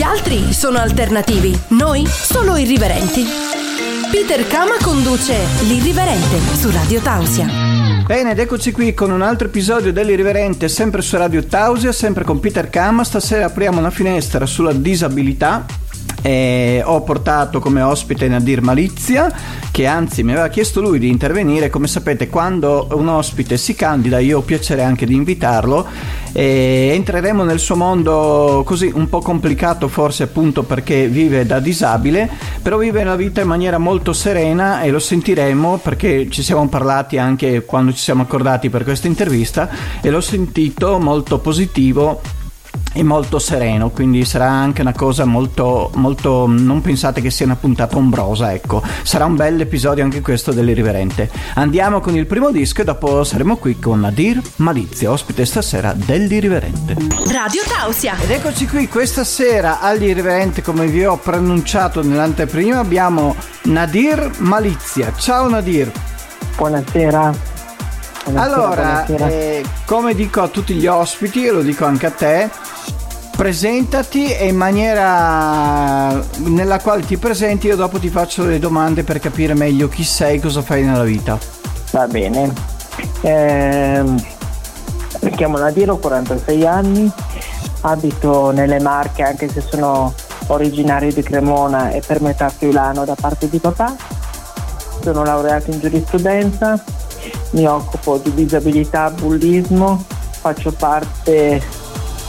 Gli altri sono alternativi, noi solo irriverenti. Peter Kama conduce L'Irriverente su Radio Tausia. Bene, ed eccoci qui con un altro episodio dell'Irriverente, sempre su Radio Tausia, sempre con Peter Kama. Stasera apriamo una finestra sulla disabilità. Ho portato come ospite Nadir Malizia, che anzi mi aveva chiesto lui di intervenire. Come sapete, quando un ospite si candida, io ho piacere anche di invitarlo, entreremo nel suo mondo così un po' complicato, forse appunto perché vive da disabile, però vive la vita in maniera molto serena, e lo sentiremo perché ci siamo parlati anche quando ci siamo accordati per questa intervista, e l'ho sentito molto positivo e molto sereno, quindi sarà anche una cosa molto, molto, non pensate che sia una puntata ombrosa, ecco, sarà un bel episodio anche questo dell'Irriverente. Andiamo con il primo disco e dopo saremo qui con Nadir Malizia, ospite stasera dell'Irriverente. Radio Tausia. Ed eccoci qui questa sera all'Irriverente, come vi ho preannunciato nell'anteprima, abbiamo Nadir Malizia. Ciao Nadir. Buonasera. Allora, come dico a tutti gli ospiti, e lo dico anche a te, presentati, e in maniera nella quale ti presenti io dopo ti faccio le domande per capire meglio chi sei, cosa fai nella vita. Va bene, mi chiamo Nadir, ho 46 anni, abito nelle Marche, anche se sono originario di Cremona e per metà friulano da parte di papà. Sono laureato in giurisprudenza, mi occupo di disabilità, bullismo, faccio parte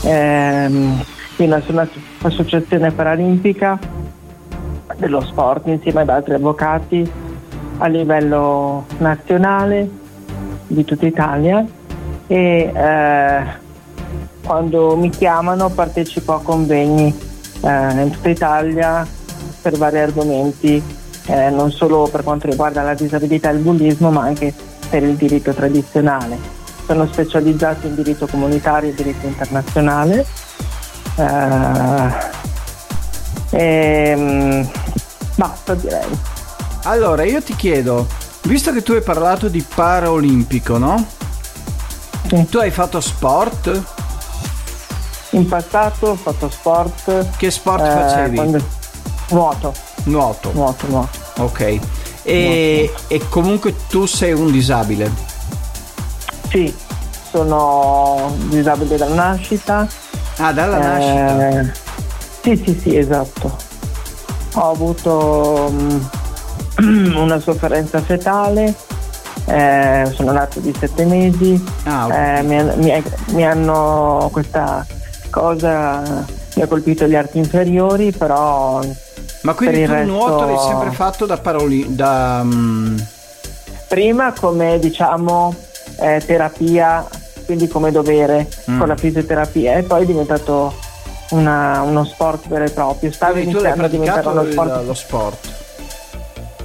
di un'associazione paralimpica dello sport insieme ad altri avvocati a livello nazionale di tutta Italia, e quando mi chiamano partecipo a convegni in tutta Italia per vari argomenti, non solo per quanto riguarda la disabilità e il bullismo, ma anche per il diritto tradizionale. Sono specializzato in diritto comunitario e diritto internazionale, e basta, direi. Allora io ti chiedo, visto che tu hai parlato di paraolimpico, no? Sì. Tu hai fatto sport? In passato ho fatto sport. Che sport facevi? Nuoto. Ok. E comunque tu sei un disabile? Sì, sono disabile dalla nascita. Ah, dalla nascita? Sì, esatto. Ho avuto una sofferenza fetale, sono nato di 7 mesi. Ah, okay. mi hanno, questa cosa mi ha colpito gli arti inferiori, però. Ma quindi tu il resto... nuoto l'hai sempre fatto da paroli, da prima come, diciamo, terapia, quindi come dovere, con la fisioterapia, e poi è diventato uno sport vero e proprio. Stavo quindi iniziando, tu l'hai praticato a diventare lo sport?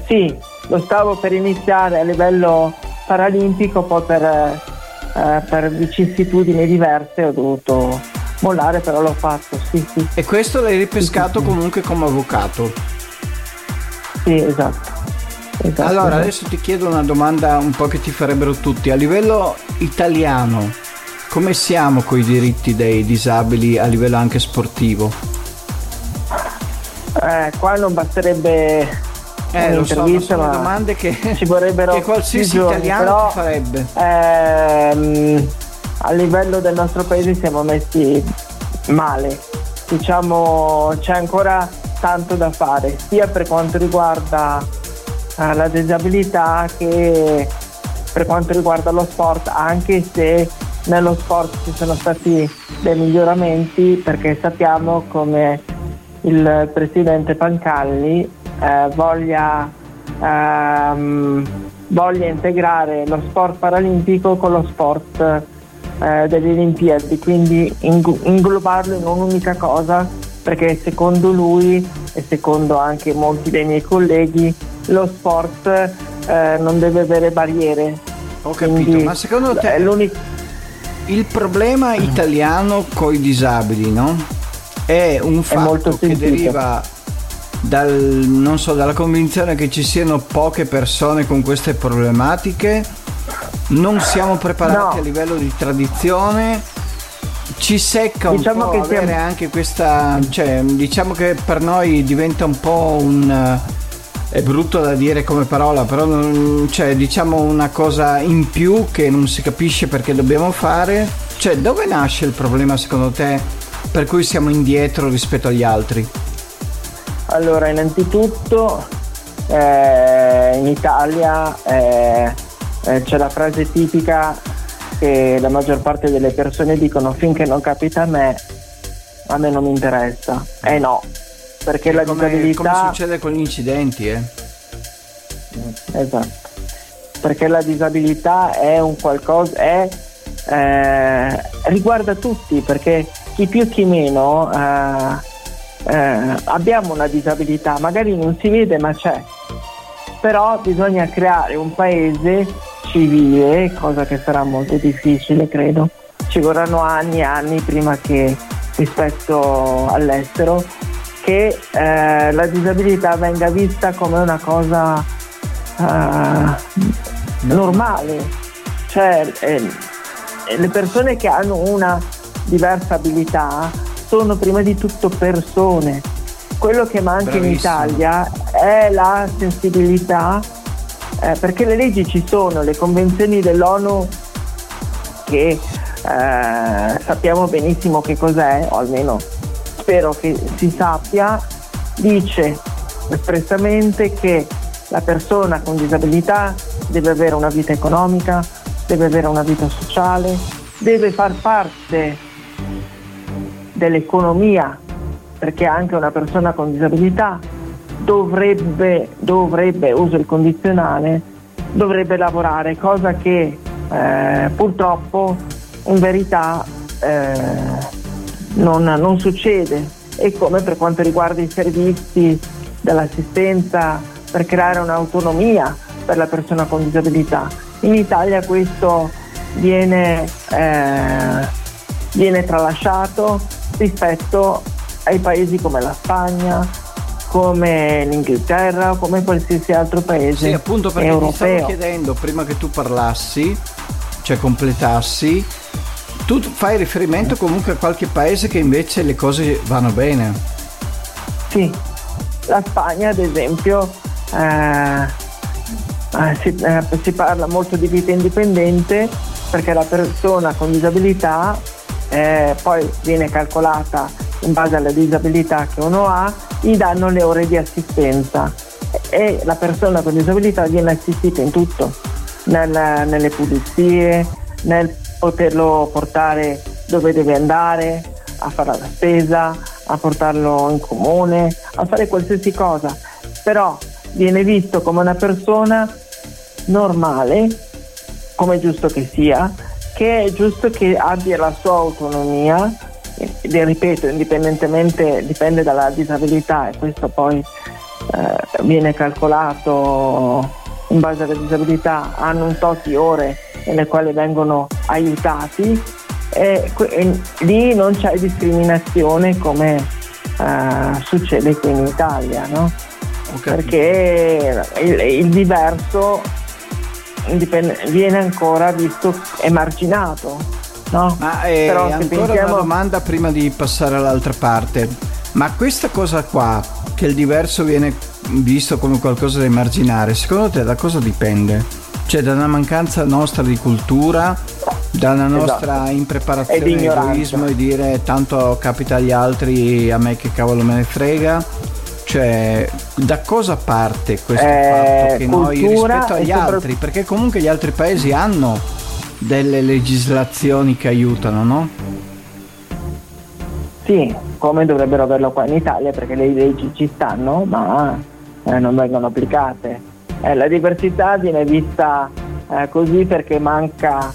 Sì, lo stavo per iniziare a livello paralimpico, poi per vicissitudini diverse ho dovuto mollare, però l'ho fatto, sì. E questo l'hai ripescato comunque come avvocato? Sì, esatto. Allora, adesso ti chiedo una domanda un po' che ti farebbero tutti. A livello italiano, come siamo coi diritti dei disabili a livello anche sportivo? Qua non basterebbe un'intervista, lo so, ma sono domande che ci vorrebbero, che qualsiasi giorni, italiano però, farebbe. A livello del nostro paese siamo messi male, diciamo, c'è ancora tanto da fare, sia per quanto riguarda la disabilità che per quanto riguarda lo sport, anche se nello sport ci sono stati dei miglioramenti, perché sappiamo come il presidente Pancalli voglia integrare lo sport paralimpico con lo sport delle Olimpiadi, quindi inglobarlo in un'unica cosa, perché secondo lui e secondo anche molti dei miei colleghi lo sport non deve avere barriere. Ho capito, quindi, ma secondo te è il problema italiano coi disabili, no? È un fatto che deriva dalla convinzione che ci siano poche persone con queste problematiche. Non siamo preparati a livello di tradizione, ci secca un diciamo po' che avere siamo... anche questa, cioè diciamo che per noi diventa un po' un, è brutto da dire come parola, però non, cioè diciamo una cosa in più che non si capisce perché dobbiamo fare. Cioè, dove nasce il problema secondo te per cui siamo indietro rispetto agli altri? Allora, innanzitutto in Italia c'è la frase tipica che la maggior parte delle persone dicono: finché non capita a me non mi interessa. No, perché la disabilità, come succede con gli incidenti, esatto, perché la disabilità è un qualcosa, è riguarda tutti, perché chi più chi meno abbiamo una disabilità, magari non si vede ma c'è. Però bisogna creare un paese civile, cosa che sarà molto difficile, credo. Ci vorranno anni e anni prima che, rispetto all'estero, che la disabilità venga vista come una cosa normale. Cioè le persone che hanno una diversa abilità sono prima di tutto persone. Quello che manca, bravissimo, in Italia è la sensibilità, perché le leggi ci sono, le convenzioni dell'ONU, che sappiamo benissimo che cos'è, o almeno spero che si sappia, dice espressamente che la persona con disabilità deve avere una vita economica, deve avere una vita sociale, deve far parte dell'economia, perché anche una persona con disabilità dovrebbe, uso il condizionale, dovrebbe lavorare, cosa che purtroppo in verità non succede. E come per quanto riguarda i servizi dell'assistenza per creare un'autonomia per la persona con disabilità, in Italia questo viene tralasciato rispetto ai paesi come la Spagna, come l'Inghilterra, come qualsiasi altro paese. Sì, appunto, perché europeo. Ti stavo chiedendo prima che tu parlassi, cioè completassi, tu fai riferimento comunque a qualche paese che invece le cose vanno bene. Sì, la Spagna ad esempio si parla molto di vita indipendente, perché la persona con disabilità poi viene calcolata in base alla disabilità che uno ha, gli danno le ore di assistenza e la persona con disabilità viene assistita in tutto, nelle pulizie, nel poterlo portare dove deve andare, a fare la spesa, a portarlo in comune, a fare qualsiasi cosa, però viene visto come una persona normale, come è giusto che sia, che è giusto che abbia la sua autonomia. Ripeto, indipendentemente, dipende dalla disabilità, e questo poi viene calcolato in base alla disabilità. Hanno un tot di ore nelle quali vengono aiutati e lì non c'è discriminazione come succede qui in Italia, no? Okay. Perché il diverso viene ancora visto emarginato. No, ma ancora una domanda prima di passare all'altra parte. Ma questa cosa qua, che il diverso viene visto come qualcosa da emarginare, secondo te da cosa dipende? Cioè, da una mancanza nostra di cultura, da una nostra, esatto, impreparazione, di egoismo, e dire tanto capita agli altri, a me che cavolo me ne frega? Cioè, da cosa parte questo fatto che noi rispetto agli altri, perché comunque gli altri paesi hanno delle legislazioni che aiutano, no? Sì, come dovrebbero averlo qua in Italia, perché le leggi ci stanno, ma non vengono applicate. La diversità viene vista così perché manca,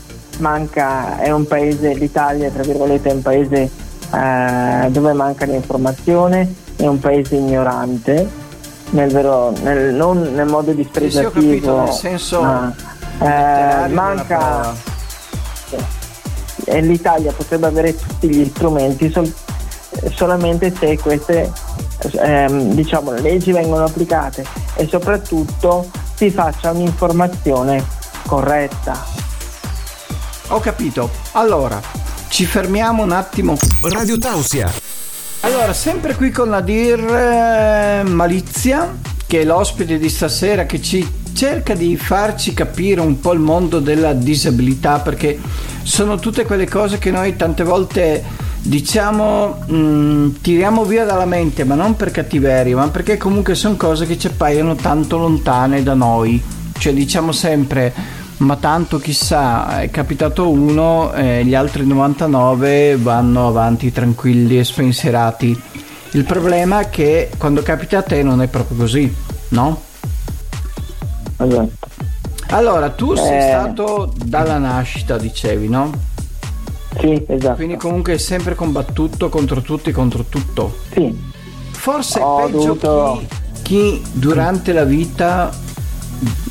è un paese, l'Italia tra virgolette è un paese dove manca l'informazione, è un paese ignorante, non nel modo dispregiativo. Sì, ho capito, nel senso... manca, e l'Italia potrebbe avere tutti gli strumenti solamente se queste diciamo leggi vengono applicate e soprattutto si faccia un'informazione corretta. Ho capito. Allora, Ci fermiamo un attimo. Radio Tausia. Allora, sempre qui con Nadir Malizia, che è l'ospite di stasera, che ci cerca di farci capire un po' il mondo della disabilità, perché sono tutte quelle cose che noi tante volte diciamo tiriamo via dalla mente, ma non per cattiveria, ma perché comunque sono cose che ci appaiono tanto lontane da noi. Cioè diciamo sempre, ma tanto chissà, è capitato uno, gli altri 99 vanno avanti tranquilli e spensierati. Il problema è che quando capita a te non è proprio così, no? Esatto. Allora, tu sei stato dalla nascita, dicevi, no? Sì, esatto. Quindi comunque hai sempre combattuto contro tutti, contro tutto. Sì. Forse è peggio chi durante la vita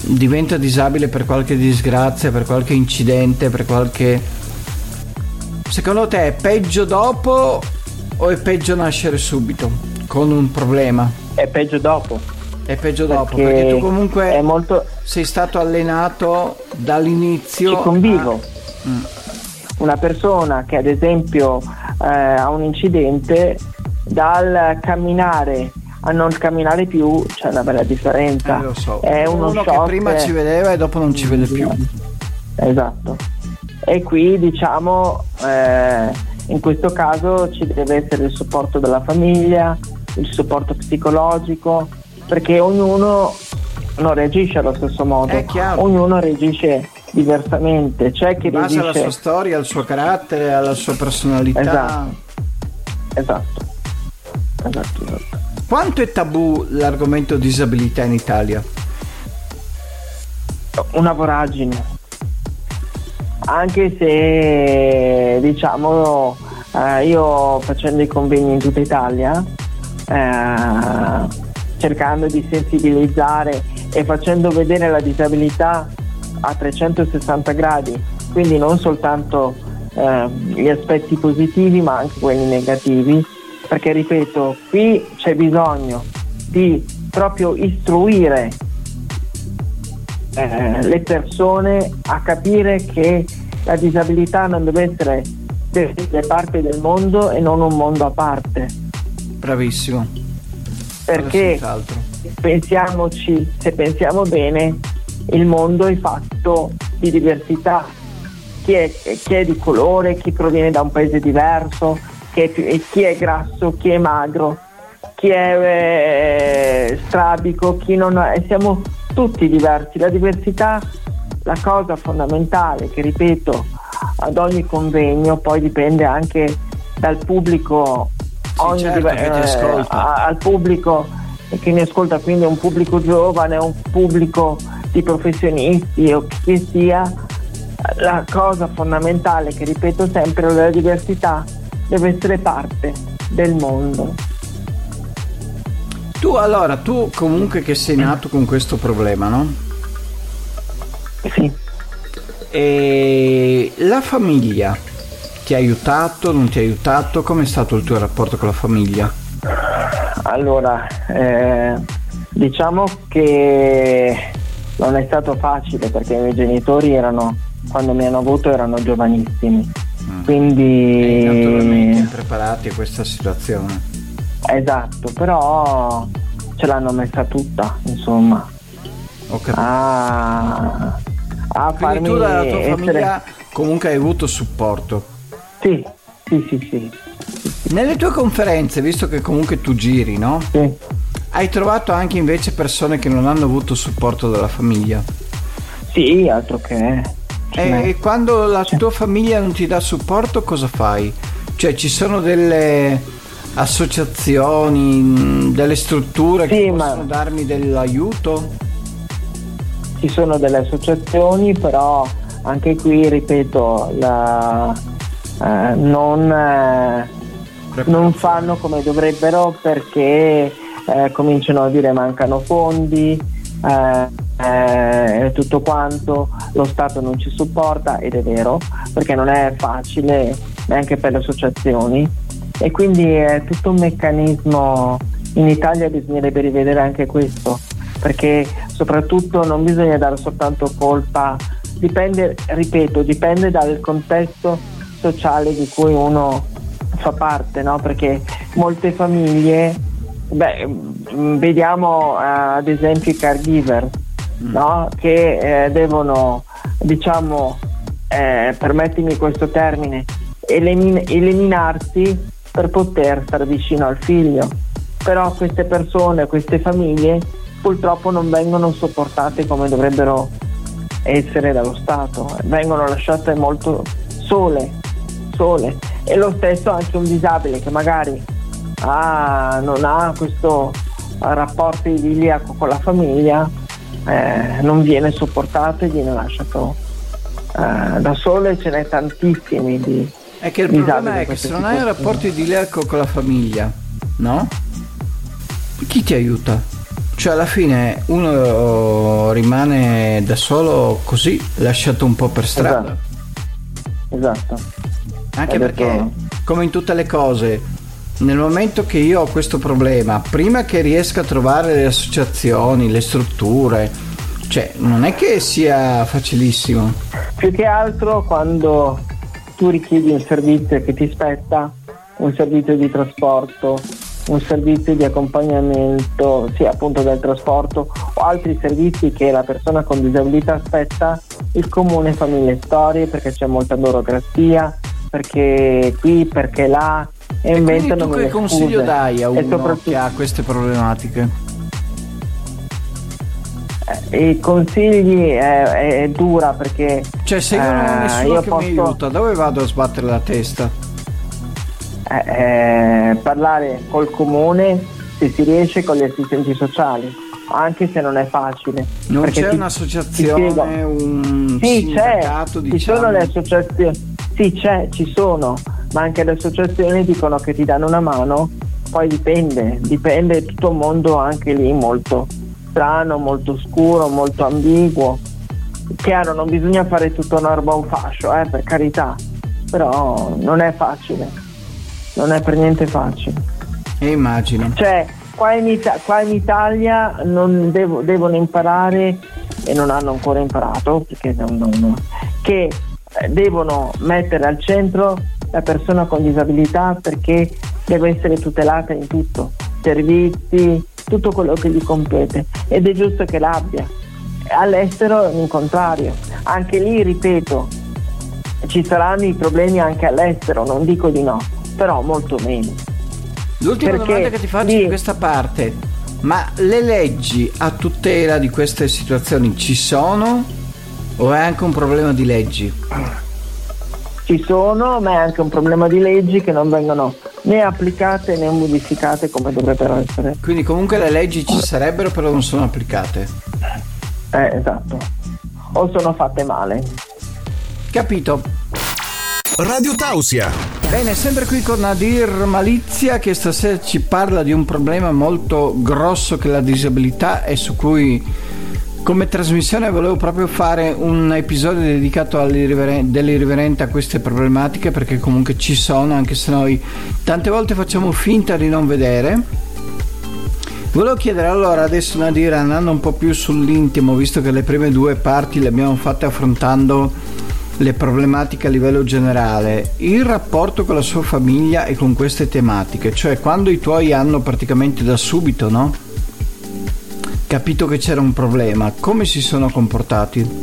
diventa disabile per qualche disgrazia, per qualche incidente, per qualche... Secondo te è peggio dopo o è peggio nascere subito con un problema? È peggio dopo. È peggio dopo, perché tu comunque è molto... sei stato allenato dall'inizio. Ci convivo. Una persona che ad esempio ha un incidente, dal camminare a non camminare più c'è una bella differenza. Lo so. È uno shock che prima ci vedeva e dopo non ci vede più. Esatto. E qui diciamo in questo caso ci deve essere il supporto della famiglia, il supporto psicologico, perché ognuno non reagisce allo stesso modo. È chiaro. Ognuno reagisce diversamente. C'è chi reagisce in base alla sua storia, al suo carattere, alla sua personalità. Esatto. Quanto è tabù l'argomento disabilità in Italia? Una voragine, anche se diciamo io facendo i convegni in tutta Italia, cercando di sensibilizzare e facendo vedere la disabilità a 360 gradi, quindi non soltanto gli aspetti positivi ma anche quelli negativi, perché ripeto, qui c'è bisogno di proprio istruire le persone a capire che la disabilità non deve essere delle parti del mondo e non un mondo a parte. Bravissimo. Perché pensiamoci, se pensiamo bene, il mondo è fatto di diversità. Chi è di colore, chi proviene da un paese diverso, chi è grasso, chi è magro, chi è strabico, chi non è, siamo tutti diversi. La diversità, la cosa fondamentale che ripeto ad ogni convegno, poi dipende anche dal pubblico, al pubblico che mi ascolta, quindi un pubblico giovane, un pubblico di professionisti o chi sia, la cosa fondamentale che ripeto sempre è la diversità. Deve essere parte del mondo. Tu comunque che sei nato con questo problema, no? Sì. E la famiglia ti ha aiutato, non ti ha aiutato? Com'è stato il tuo rapporto con la famiglia? Allora, diciamo che non è stato facile, perché i miei genitori quando mi hanno avuto erano giovanissimi. Quindi naturalmente impreparati a questa situazione. Esatto, però ce l'hanno messa tutta, insomma. Ho capito. A farmi. Quindi tu dalla tua famiglia comunque hai avuto supporto. Sì. Nelle tue conferenze, visto che comunque tu giri, no? Sì. Hai trovato anche invece persone che non hanno avuto supporto dalla famiglia? Sì, altro che. E quando la tua famiglia non ti dà supporto, cosa fai? Cioè ci sono delle associazioni, delle strutture che possono darmi dell'aiuto? Ci sono delle associazioni, però anche qui ripeto non fanno come dovrebbero, perché cominciano a dire mancano fondi, tutto quanto, lo Stato non ci supporta, ed è vero, perché non è facile neanche per le associazioni, e quindi è tutto un meccanismo. In Italia bisognerebbe rivedere anche questo, perché soprattutto non bisogna dare soltanto colpa, dipende dal contesto sociale di cui uno fa parte, no? Perché molte famiglie, vediamo ad esempio i caregiver, no? Che devono, diciamo, permettimi questo termine, eliminarsi per poter stare vicino al figlio. Però queste persone, queste famiglie purtroppo non vengono sopportate come dovrebbero essere dallo Stato, vengono lasciate molto sole. E lo stesso anche un disabile che magari non ha questo rapporto idilliaco con la famiglia, non viene sopportato e viene lasciato da solo, e ce n'è tantissimi di è che il problema è che se non hai un rapporto idilliaco con la famiglia, no? Chi ti aiuta? Cioè alla fine uno rimane da solo così, lasciato un po' per strada. Esatto. Anche perché, come in tutte le cose, nel momento che io ho questo problema, prima che riesca a trovare le associazioni, le strutture, cioè non è che sia facilissimo. Più che altro quando tu richiedi un servizio che ti spetta, un servizio di trasporto, un servizio di accompagnamento, sì, appunto del trasporto, o altri servizi che la persona con disabilità aspetta, il comune fa mille storie perché c'è molta burocrazia, perché qui, perché là, e inventano mille scuse. Che consiglio dai a uno che ha queste problematiche? I consigli è dura, perché cioè se io non ho nessuno che mi aiuta, dove vado a sbattere la testa? Parlare col comune, se si riesce, con gli assistenti sociali, anche se non è facile. Non c'è un'associazione, un sindacato, diciamo? Ci sono le associazioni, sì, ci sono, ma anche le associazioni dicono che ti danno una mano, poi dipende tutto un mondo anche lì molto strano, molto oscuro, molto ambiguo. Chiaro, non bisogna fare tutto un'erba un fascio, per carità, però non è facile. Non è per niente facile. Immagino. Cioè, qua in Italia non devono imparare, e non hanno ancora imparato, perché che devono mettere al centro la persona con disabilità, perché deve essere tutelata in tutto, servizi, tutto quello che gli compete, ed è giusto che l'abbia. All'estero è il contrario. Anche lì, ripeto, ci saranno i problemi anche all'estero, non dico di no, però molto meno. L'ultima domanda che ti faccio di questa parte: ma le leggi a tutela di queste situazioni ci sono, o è anche un problema di leggi? Ci sono, ma è anche un problema di leggi che non vengono né applicate né modificate come dovrebbero essere. Quindi comunque le leggi ci sarebbero, però non sono applicate. Esatto, o sono fatte male. Capito. Radio Tausia. Bene, sempre qui con Nadir Malizia, che stasera ci parla di un problema molto grosso che è la disabilità, e su cui come trasmissione volevo proprio fare un episodio dedicato dell'Irriverente a queste problematiche, perché comunque ci sono, anche se noi tante volte facciamo finta di non vedere. Volevo chiedere allora adesso, Nadir, andando un po' più sull'intimo, visto che le prime due parti le abbiamo fatte affrontando le problematiche a livello generale, il rapporto con la sua famiglia e con queste tematiche, cioè quando i tuoi hanno praticamente da subito, no, capito che c'era un problema, come si sono comportati?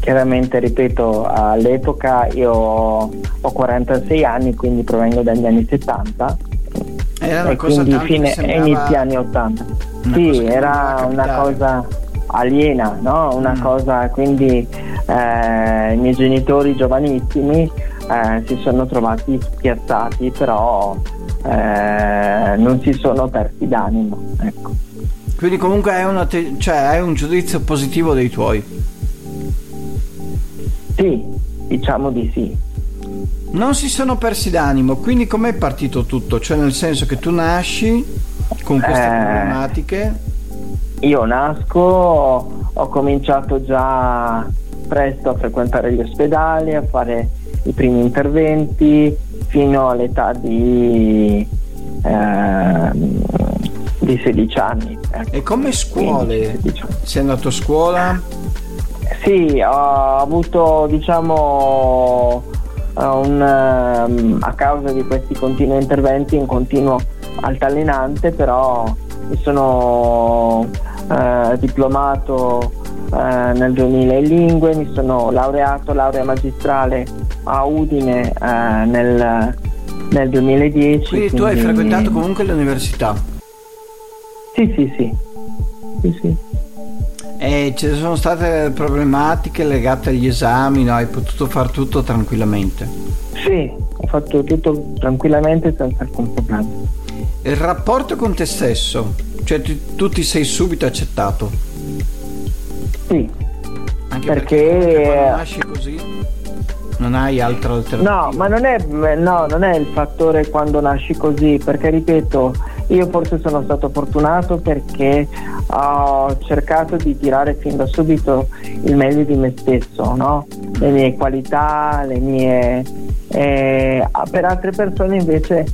Chiaramente, ripeto, all'epoca io ho 46 anni, quindi provengo dagli anni 70, era una cosa, quindi fine inizi anni 80, sì, era una cosa aliena, no? Una cosa, quindi i miei genitori giovanissimi si sono trovati spiazzati, però non si sono persi d'animo, ecco. Quindi comunque è cioè, un giudizio positivo dei tuoi? Sì, diciamo di sì. Non si sono persi d'animo, quindi com'è partito tutto? Cioè nel senso che tu nasci con queste problematiche? Io nasco, ho cominciato già presto a frequentare gli ospedali, a fare i primi interventi, fino all'età di 16 anni. Ecco. E come scuole? Sei andato a scuola? Sì, ho avuto, diciamo, a causa di questi continui interventi in continuo altalenante, però mi sono diplomato nel 2000 in lingue, mi sono laureato, laurea magistrale a Udine nel 2010. Quindi tu hai frequentato comunque l'università? Sì. E ci sono state problematiche legate agli esami, no? Hai potuto far tutto tranquillamente? Sì, ho fatto tutto tranquillamente senza alcun problema. Il rapporto con te stesso, cioè tu ti sei subito accettato? Sì. Anche perché quando nasci così non hai altra alternativa. No, ma non è il fattore quando nasci così, perché ripeto, io forse sono stato fortunato perché ho cercato di tirare fin da subito il meglio di me stesso, no? Le mie qualità, le mie per altre persone invece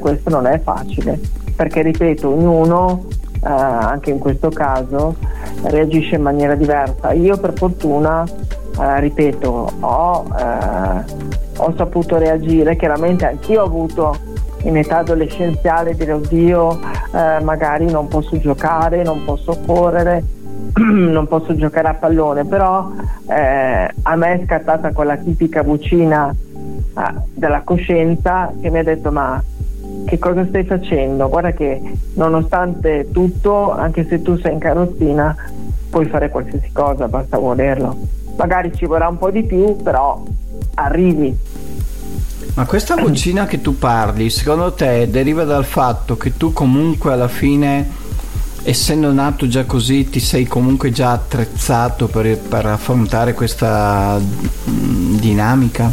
questo non è facile, perché ripeto, ognuno anche in questo caso reagisce in maniera diversa. Io per fortuna ripeto, ho saputo reagire. Chiaramente anch'io ho avuto in età adolescenziale dire oddio, magari non posso giocare, non posso correre, non posso giocare a pallone, però a me è scattata quella tipica vocina della coscienza che mi ha detto ma che cosa stai facendo? Guarda che nonostante tutto, anche se tu sei in carrozzina, puoi fare qualsiasi cosa, basta volerlo. Magari ci vorrà un po' di più, però arrivi. Ma questa vocina che tu parli, secondo te deriva dal fatto che tu comunque alla fine, essendo nato già così, ti sei comunque già attrezzato per affrontare questa dinamica?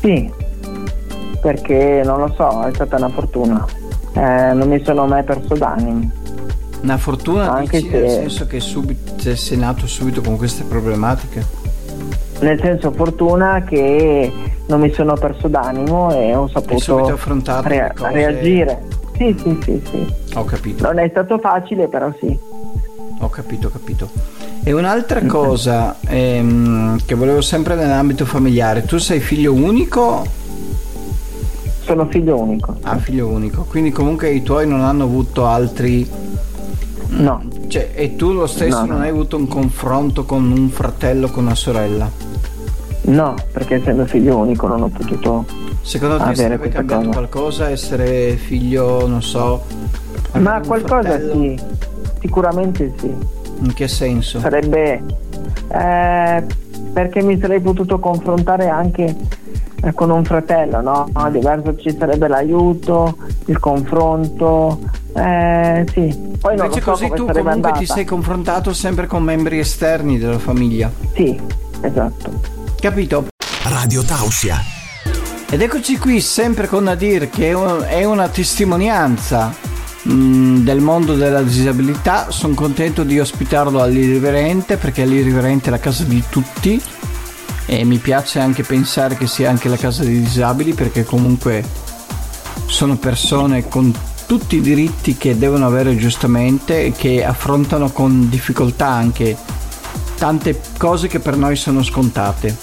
Sì, perché non lo so, è stata una fortuna, non mi sono mai perso d'animo. Una fortuna anche dici, nel senso che subito, sei nato subito con queste problematiche? Nel senso, fortuna che non mi sono perso d'animo e ho saputo reagire. Sì. Ho capito. Non è stato facile, però sì. Ho capito. E un'altra cosa che volevo sempre nell'ambito familiare. Tu sei figlio unico? Sono figlio unico. Ah, figlio unico. Quindi comunque i tuoi non hanno avuto altri... No. Cioè, e tu lo stesso non hai avuto un confronto con un fratello, con una sorella? No, perché essendo figlio unico non ho potuto. Secondo te sarebbe cambiato qualcosa essere figlio, non so? Ma qualcosa sì, sicuramente sì. In che senso? Sarebbe perché mi sarei potuto confrontare anche con un fratello, no? A diverso ci sarebbe l'aiuto, il confronto, sì. Poi non invece lo so così tu comunque andata. Ti sei confrontato sempre con membri esterni della famiglia. Sì, esatto. Capito? Radio Tausia. Ed eccoci qui sempre con Nadir, che è una testimonianza del mondo della disabilità. Sono contento di ospitarlo all'Irriverente, perché l'Irriverente è la casa di tutti. E mi piace anche pensare che sia anche la casa dei disabili, perché comunque sono persone con tutti i diritti che devono avere giustamente e che affrontano con difficoltà anche tante cose che per noi sono scontate.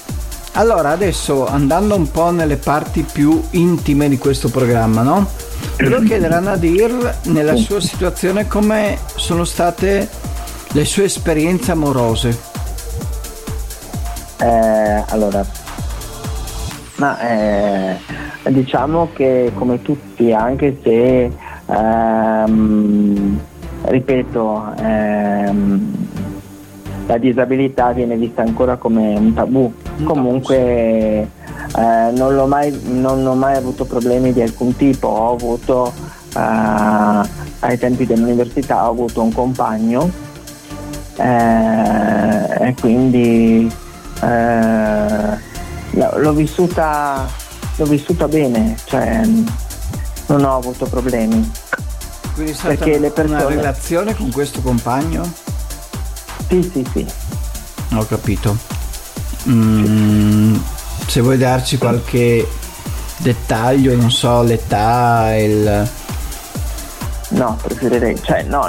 Allora, adesso andando un po' nelle parti più intime di questo programma, no? Volevo chiedere a Nadir, nella sua situazione, come sono state le sue esperienze amorose. Allora, ma diciamo che come tutti, anche se ripeto, la disabilità viene vista ancora come un tabù. Comunque non ho mai avuto problemi di alcun tipo. Ho avuto ai tempi dell'università ho avuto un compagno e quindi l'ho vissuta bene, cioè non ho avuto problemi. Quindi è stata una relazione con questo compagno? Sì. Ho capito. Sì. Se vuoi darci qualche dettaglio, non so, l'età, No, preferirei,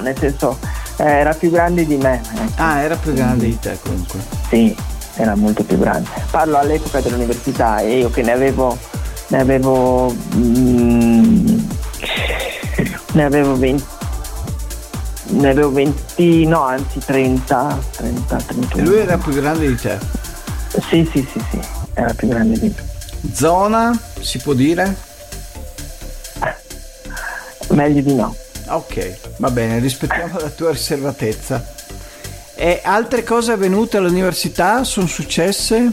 nel senso Era più grande di me. Ah, era più grande di te comunque. Sì, era molto più grande. Parlo all'epoca dell'università e io che ne avevo 30. E lui era più grande di te? Sì, era più grande di me. Zona, si può dire? Meglio di no. Ok, va bene, rispettiamo la tua riservatezza. E altre cose avvenute all'università sono successe?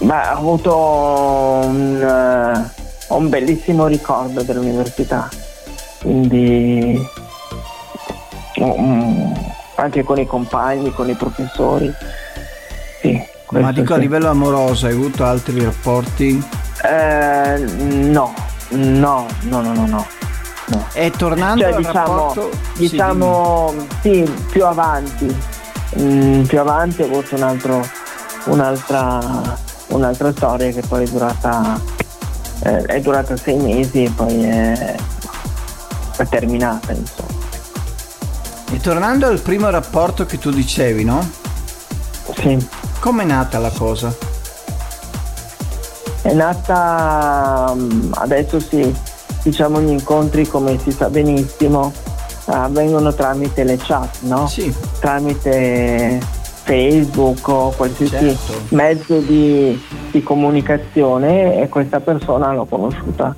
Ma ho avuto un bellissimo ricordo dell'università, quindi anche con i compagni, con i professori. Sì, ma dico sì. A livello amoroso hai avuto altri rapporti? No. E tornando al rapporto, sì, più avanti ho avuto un'altra storia che poi è durata 6 mesi e poi è terminata, insomma. E tornando al primo rapporto che tu dicevi, no? Sì. Com'è nata la cosa? È nata adesso sì. Diciamo, gli incontri, come si sa benissimo, avvengono tramite le chat, no? Sì. Tramite Facebook o qualsiasi mezzo di comunicazione, e questa persona l'ho conosciuta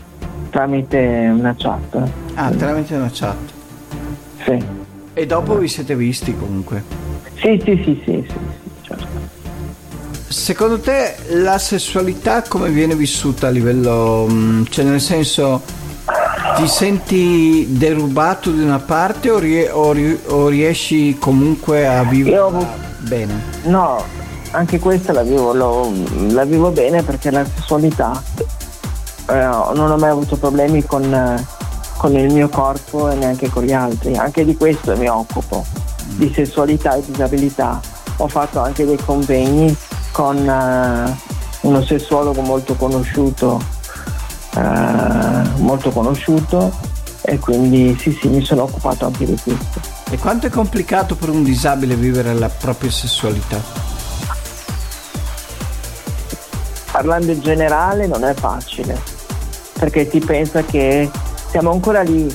tramite una chat. Ah, tramite una chat. Sì. E dopo vi siete visti comunque? Sì, certo. Secondo te la sessualità come viene vissuta a livello, cioè nel senso, ti senti derubato di una parte o riesci comunque a viverla bene? No, anche questa la vivo bene, perché la sessualità non ho mai avuto problemi con il mio corpo e neanche con gli altri. Anche di questo mi occupo, di sessualità e disabilità. Ho fatto anche dei convegni con uno sessuologo molto conosciuto, e quindi sì, mi sono occupato anche di questo. E quanto è complicato per un disabile vivere la propria sessualità? Parlando in generale, non è facile, perché ti pensa che siamo ancora lì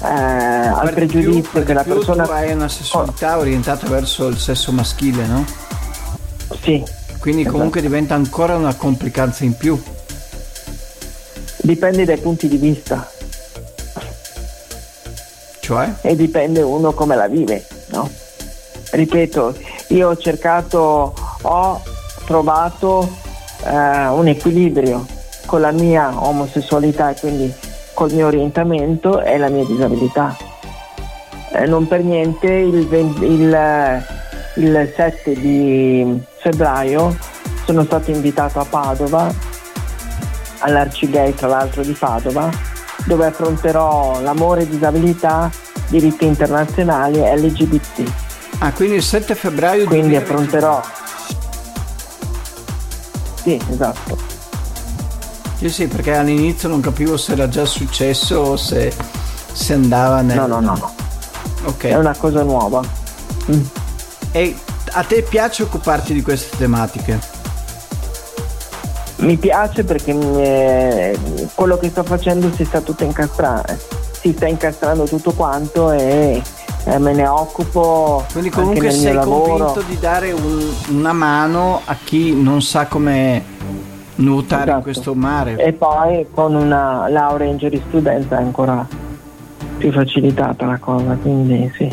al pregiudizio che la persona... Tu hai una sessualità orientata verso il sesso maschile, no? Sì. Quindi comunque diventa ancora una complicanza in più. Dipende dai punti di vista. Cioè? E dipende uno come la vive, no? Ripeto, io ho trovato un equilibrio con la mia omosessualità, e quindi col mio orientamento e la mia disabilità. Non per niente il 7 di febbraio sono stato invitato a Padova, all'Arcigay, tra l'altro, di Padova, dove affronterò l'amore, disabilità, diritti internazionali e LGBT. Ah, quindi il 7 febbraio. Quindi affronterò. Sì, esatto. Sì, perché all'inizio non capivo se era già successo o se andava nel... No. Ok. È una cosa nuova. Mm. E a te piace occuparti di queste tematiche? Mi piace, perché quello che sto facendo si sta incastrando tutto quanto, e me ne occupo. Quindi comunque anche nel mio lavoro. Sei convinto di dare una mano a chi non sa come nuotare, esatto, in questo mare. E poi con una laurea in giurisprudenza è ancora più facilitata la cosa, quindi sì.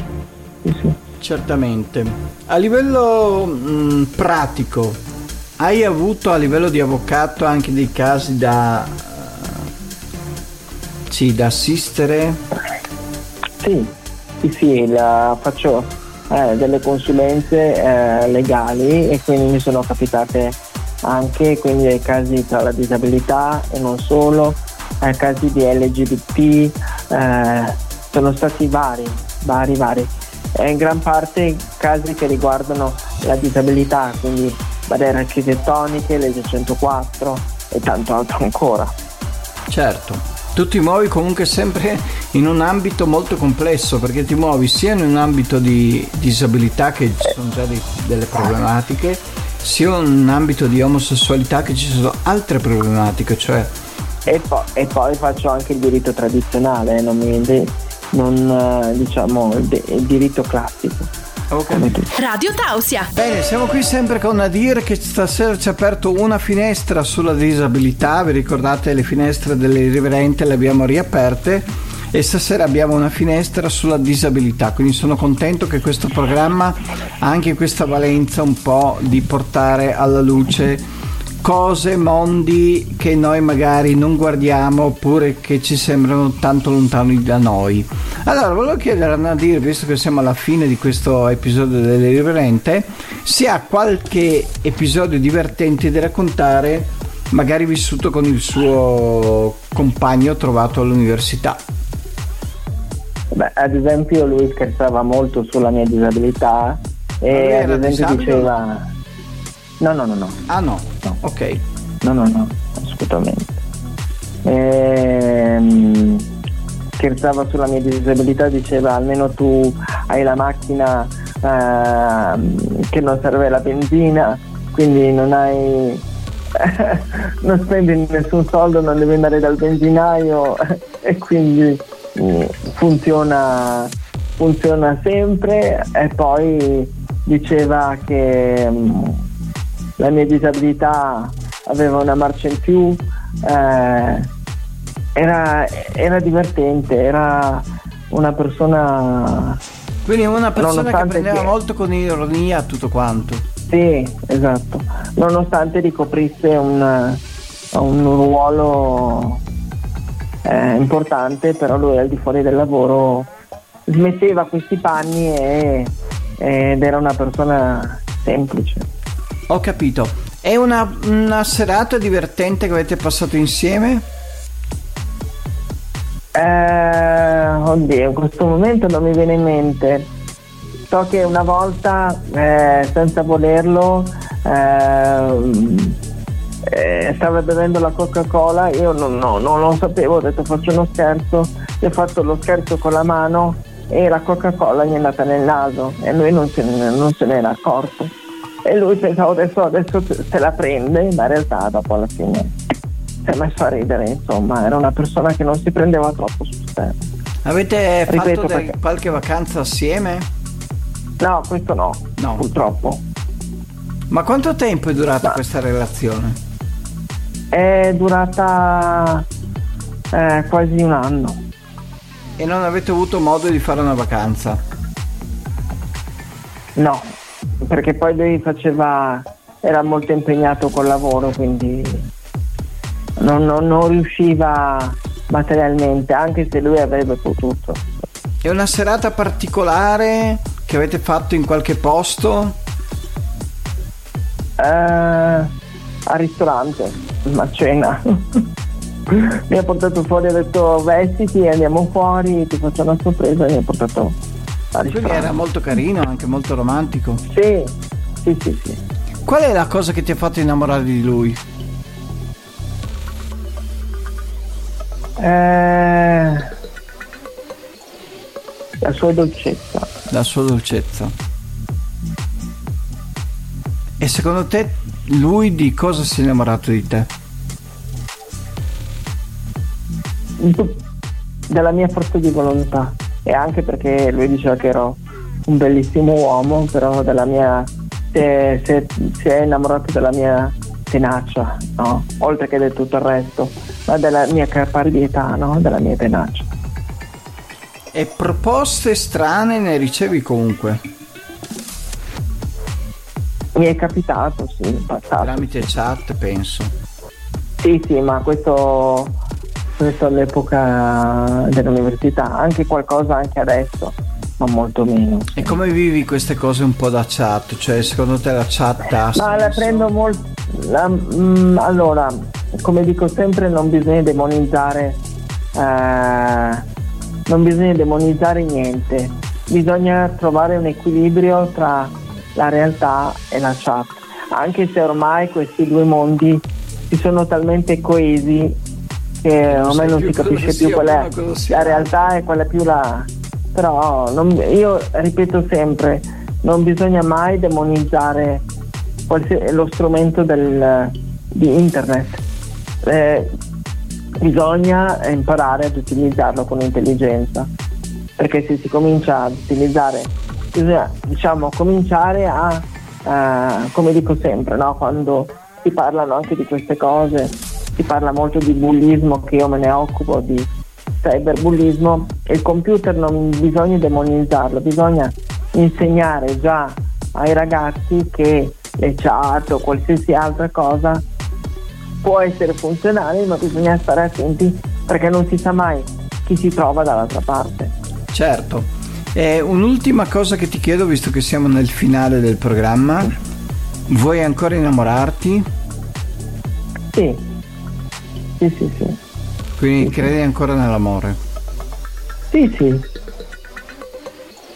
Certamente. A livello pratico, hai avuto a livello di avvocato anche dei casi da assistere? Sì, faccio delle consulenze legali, e quindi mi sono capitate anche dei casi tra la disabilità e non solo, casi di LGBT, sono stati vari, e in gran parte casi che riguardano la disabilità, quindi barriere architettoniche, legge 104 e tanto altro ancora. Certo. tu ti muovi comunque sempre in un ambito molto complesso, perché ti muovi sia in un ambito di disabilità, che ci sono già delle problematiche, sia in un ambito di omosessualità, che ci sono altre problematiche, cioè. E poi faccio anche il diritto tradizionale, il diritto classico. Okay. Radio Tausia. Bene, siamo qui sempre con Nadir, che stasera ci ha aperto una finestra sulla disabilità. Vi ricordate le finestre dell'Irriverente? Le abbiamo riaperte e stasera abbiamo una finestra sulla disabilità, quindi sono contento che questo programma ha anche questa valenza un po' di portare alla luce cose, mondi che noi magari non guardiamo, oppure che ci sembrano tanto lontani da noi. Allora, volevo chiedere a Nadir, visto che siamo alla fine di questo episodio dell'Irriverente, se ha qualche episodio divertente da raccontare, magari vissuto con il suo compagno trovato all'università. Beh, ad esempio lui scherzava molto sulla mia disabilità e ad esempio disabile? Diceva... No. Ah no. Ok. No, assolutamente. Scherzava sulla mia disabilità, diceva almeno tu hai la macchina che non serve la benzina, quindi non hai non spendi nessun soldo, non devi andare dal benzinaio e quindi funziona sempre. E poi diceva che la mia disabilità aveva una marcia in più, era divertente, era una persona... Quindi una persona che prendeva molto con ironia tutto quanto. Sì, esatto, nonostante ricoprisse un ruolo importante, però lui al di fuori del lavoro smetteva questi panni ed era una persona semplice. Ho capito. È una serata divertente che avete passato insieme? Oddio, in questo momento non mi viene in mente. So che una volta, senza volerlo, stava bevendo la Coca-Cola, io non lo sapevo, ho detto faccio uno scherzo, gli ho fatto lo scherzo con la mano e la Coca-Cola gli è andata nel naso e lui non se ne era accorto. E lui pensava adesso se la prende, ma in realtà dopo alla fine si è messo a ridere, insomma, era una persona che non si prendeva troppo sul serio. Avete fatto qualche vacanza assieme? No, questo no, purtroppo. Ma quanto tempo è durata questa relazione? È durata quasi un anno. E non avete avuto modo di fare una vacanza? No. Perché poi lui era molto impegnato col lavoro, quindi non riusciva materialmente, anche se lui avrebbe potuto. È una serata particolare che avete fatto in qualche posto? Al ristorante, a cena. Mi ha portato fuori, ha detto vestiti, andiamo fuori, ti faccio una sorpresa, e mi ha portato. Quindi era molto carino, anche molto romantico. Sì. Qual è la cosa che ti ha fatto innamorare di lui? La sua dolcezza. La sua dolcezza. E secondo te lui di cosa si è innamorato di te? Della mia forza di volontà. E anche perché lui diceva che ero un bellissimo uomo, però si è innamorato della mia tenacia, no? Oltre che di tutto il resto, ma della mia caparbietà, no? Della mia tenacia. E proposte strane ne ricevi comunque? Mi è capitato, sì, in passato. Tramite chat, penso. Sì, ma questo all'epoca dell'università, anche qualcosa anche adesso, ma molto meno. E come vivi queste cose un po' da chat? Cioè, secondo te la chat ha senso? Ma la prendo molto. Allora, come dico sempre, non bisogna demonizzare niente. Bisogna trovare un equilibrio tra la realtà e la chat, anche se ormai questi due mondi si sono talmente coesi che ormai non si capisce più qual è la realtà e qual è più la... Però io ripeto sempre, non bisogna mai demonizzare lo strumento di internet. Bisogna imparare ad utilizzarlo con intelligenza, perché se si comincia ad utilizzare, bisogna, diciamo, cominciare a come dico sempre, no? Quando si parlano anche di queste cose, si parla molto di bullismo, che io me ne occupo, di cyberbullismo, e il computer non bisogna demonizzarlo, bisogna insegnare già ai ragazzi che le chat o qualsiasi altra cosa può essere funzionale, ma bisogna stare attenti, perché non si sa mai chi si trova dall'altra parte. Certo. Un'ultima cosa che ti chiedo, visto che siamo nel finale del programma, vuoi ancora innamorarti? Sì. Sì. Quindi sì, credi ancora nell'amore? Sì.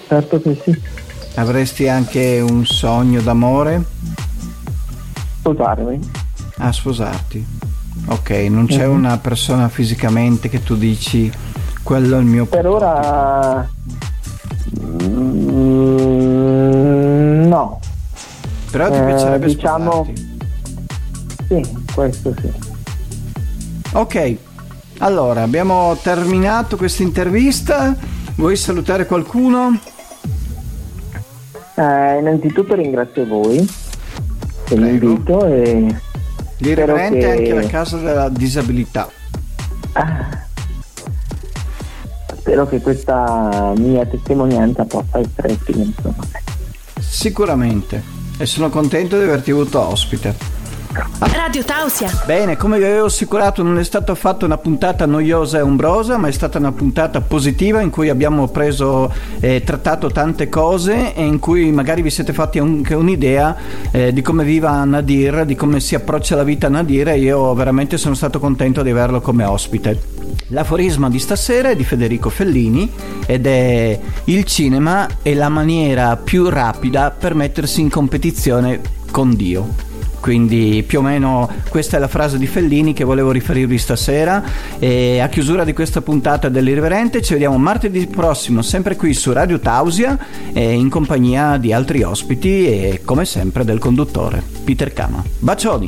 Certo che sì. Avresti anche un sogno d'amore? Sposarmi. A sposarti, ok. Non c'è una persona fisicamente che tu dici quello è il mio per ora? No, però ti piacerebbe, diciamo, sposarti? Sì, questo sì. Ok, allora abbiamo terminato questa intervista. Vuoi salutare qualcuno? Innanzitutto ringrazio voi per l'invito e L'Irriverente è anche la casa della disabilità. Spero che questa mia testimonianza possa essere utile, insomma. Sicuramente, e sono contento di averti avuto ospite. Radio Tausia. Bene, come vi avevo assicurato, non è stata fatta una puntata noiosa e ombrosa, ma è stata una puntata positiva in cui abbiamo trattato tante cose e in cui magari vi siete fatti anche un'idea di come viva Nadir, di come si approccia la vita Nadir, e io veramente sono stato contento di averlo come ospite. L'aforisma di stasera è di Federico Fellini ed è: il cinema è la maniera più rapida per mettersi in competizione con Dio. Quindi più o meno questa è la frase di Fellini che volevo riferirvi stasera, e a chiusura di questa puntata dell'Irriverente ci vediamo martedì prossimo, sempre qui su Radio Tausia, in compagnia di altri ospiti e come sempre del conduttore Peter Kama. Bacioni!